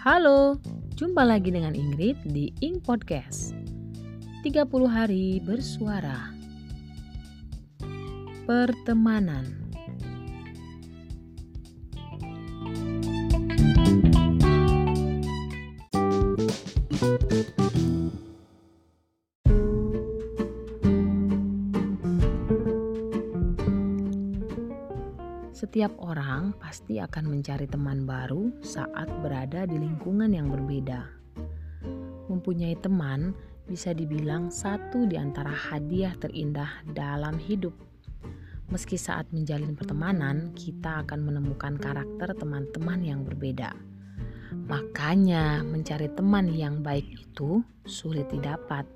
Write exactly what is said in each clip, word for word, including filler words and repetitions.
Halo, jumpa lagi dengan Ingrid di Ing Podcast. tiga puluh hari bersuara. Pertemanan. Setiap orang pasti akan mencari teman baru saat berada di lingkungan yang berbeda. Mempunyai teman bisa dibilang satu di antara hadiah terindah dalam hidup. Meski saat menjalin pertemanan, kita akan menemukan karakter teman-teman yang berbeda. Makanya mencari teman yang baik itu sulit didapat.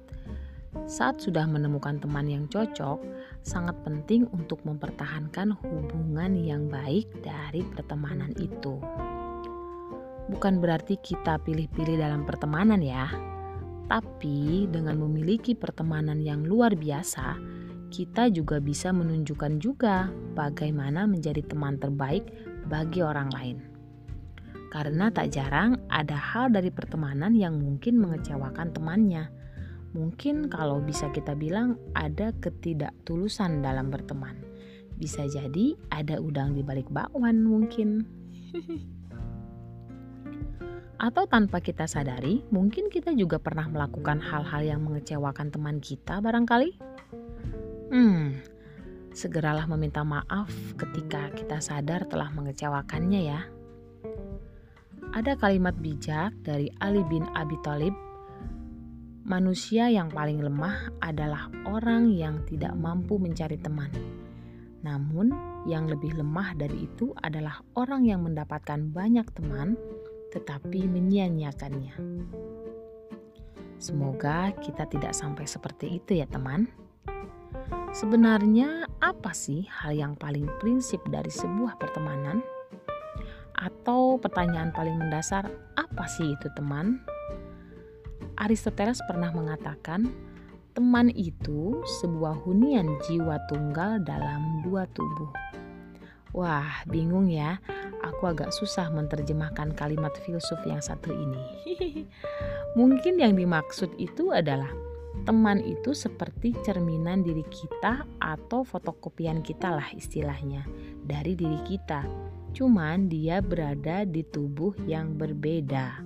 Saat sudah menemukan teman yang cocok, sangat penting untuk mempertahankan hubungan yang baik dari pertemanan itu. Bukan berarti kita pilih-pilih dalam pertemanan ya, tapi dengan memiliki pertemanan yang luar biasa, kita juga bisa menunjukkan juga bagaimana menjadi teman terbaik bagi orang lain. Karena tak jarang ada hal dari pertemanan yang mungkin mengecewakan temannya. Mungkin kalau bisa kita bilang ada ketidaktulusan dalam berteman. Bisa jadi ada udang di balik bakwan mungkin. Atau tanpa kita sadari, mungkin kita juga pernah melakukan hal-hal yang mengecewakan teman kita barangkali. Hmm, segeralah meminta maaf ketika kita sadar telah mengecewakannya ya. Ada kalimat bijak dari Ali bin Abi Talib, manusia yang paling lemah adalah orang yang tidak mampu mencari teman. Namun, yang lebih lemah dari itu adalah orang yang mendapatkan banyak teman, tetapi menyia-nyiakannya. Semoga kita tidak sampai seperti itu ya teman. Sebenarnya apa sih hal yang paling prinsip dari sebuah pertemanan? Atau pertanyaan paling mendasar, apa sih itu teman? Aristoteles pernah mengatakan, teman itu sebuah hunian jiwa tunggal dalam dua tubuh. Wah, bingung ya. Aku agak susah menerjemahkan kalimat filsuf yang satu ini. Mungkin yang dimaksud itu adalah teman itu seperti cerminan diri kita atau fotokopian kita lah istilahnya dari diri kita. Cuman dia berada di tubuh yang berbeda.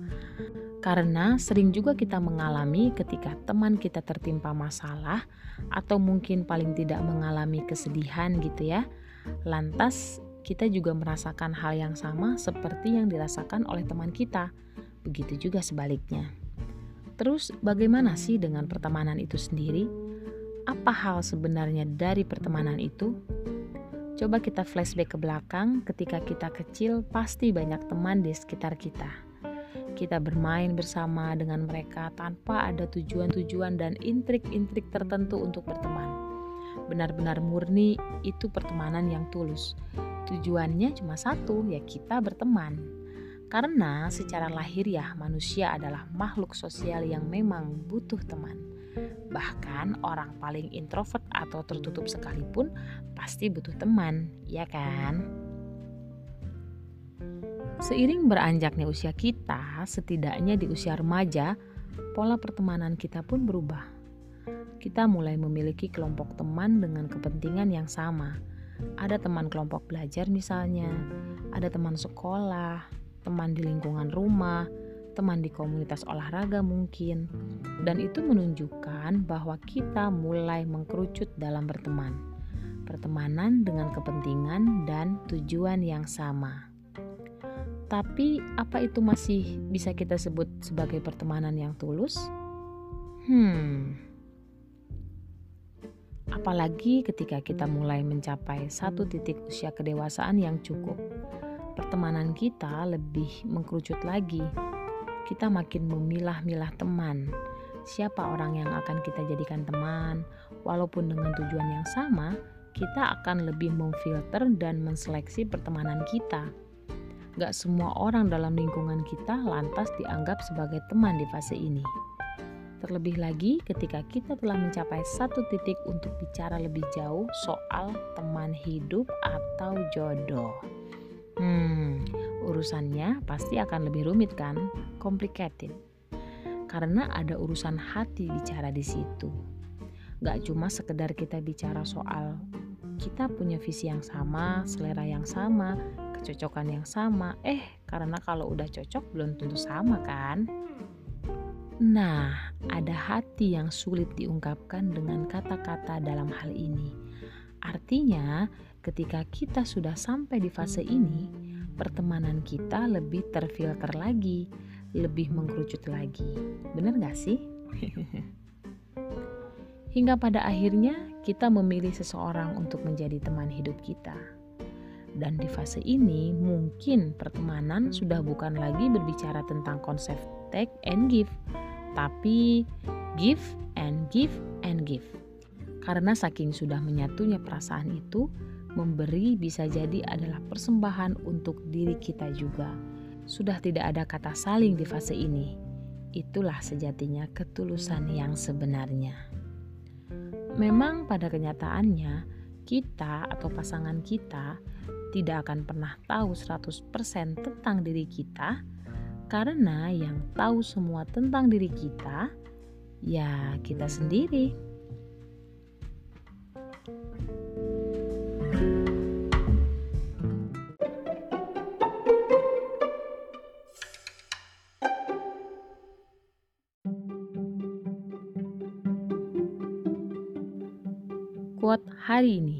Karena sering juga kita mengalami ketika teman kita tertimpa masalah atau mungkin paling tidak mengalami kesedihan gitu ya. Lantas kita juga merasakan hal yang sama seperti yang dirasakan oleh teman kita. Begitu juga sebaliknya. Terus bagaimana sih dengan pertemanan itu sendiri? Apa hal sebenarnya dari pertemanan itu? Coba kita flashback ke belakang, ketika kita kecil pasti banyak teman di sekitar kita. Kita bermain bersama dengan mereka tanpa ada tujuan-tujuan dan intrik-intrik tertentu untuk berteman. Benar-benar murni itu pertemanan yang tulus. Tujuannya cuma satu, ya kita berteman. Karena secara lahiriah manusia adalah makhluk sosial yang memang butuh teman. Bahkan orang paling introvert atau tertutup sekalipun pasti butuh teman, ya kan? Seiring beranjaknya usia kita, setidaknya di usia remaja, pola pertemanan kita pun berubah. Kita mulai memiliki kelompok teman dengan kepentingan yang sama. Ada teman kelompok belajar misalnya, ada teman sekolah, teman di lingkungan rumah, teman di komunitas olahraga mungkin. Dan itu menunjukkan bahwa kita mulai mengkerucut dalam berteman. Pertemanan dengan kepentingan dan tujuan yang sama. Tapi apa itu masih bisa kita sebut sebagai pertemanan yang tulus? Hmm. Apalagi ketika kita mulai mencapai satu titik usia kedewasaan yang cukup. Pertemanan kita lebih mengkerucut lagi. Kita makin memilah-milah teman. Siapa orang yang akan kita jadikan teman? Walaupun dengan tujuan yang sama, kita akan lebih memfilter dan menseleksi pertemanan kita. Gak semua orang dalam lingkungan kita lantas dianggap sebagai teman di fase ini. Terlebih lagi ketika kita telah mencapai satu titik untuk bicara lebih jauh soal teman hidup atau jodoh. Hmm, urusannya pasti akan lebih rumit kan, complicated. Karena ada urusan hati bicara di situ. Gak cuma sekedar kita bicara soal kita punya visi yang sama, selera yang sama, kecocokan yang sama. Eh, karena kalau udah cocok belum tentu sama kan? Nah, ada hati yang sulit diungkapkan dengan kata-kata dalam hal ini. Artinya, ketika kita sudah sampai di fase ini, pertemanan kita lebih terfilter lagi, lebih mengkerucut lagi. Bener gak sih? Hingga pada akhirnya, kita memilih seseorang untuk menjadi teman hidup kita. Dan di fase ini, mungkin pertemanan sudah bukan lagi berbicara tentang konsep take and give, tapi give and give and give. Karena saking sudah menyatunya perasaan itu, memberi bisa jadi adalah persembahan untuk diri kita juga. Sudah tidak ada kata saling di fase ini. Itulah sejatinya ketulusan yang sebenarnya. Memang pada kenyataannya, kita atau pasangan kita tidak akan pernah tahu seratus persen tentang diri kita, karena yang tahu semua tentang diri kita, ya kita sendiri. Quote hari ini.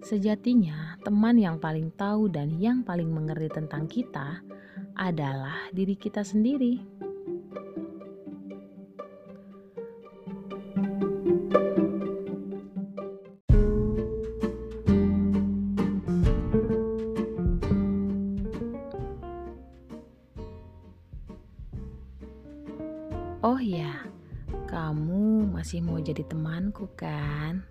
Sejatinya, teman yang paling tahu dan yang paling mengerti tentang kita adalah diri kita sendiri. Oh ya, kamu masih mau jadi temanku kan?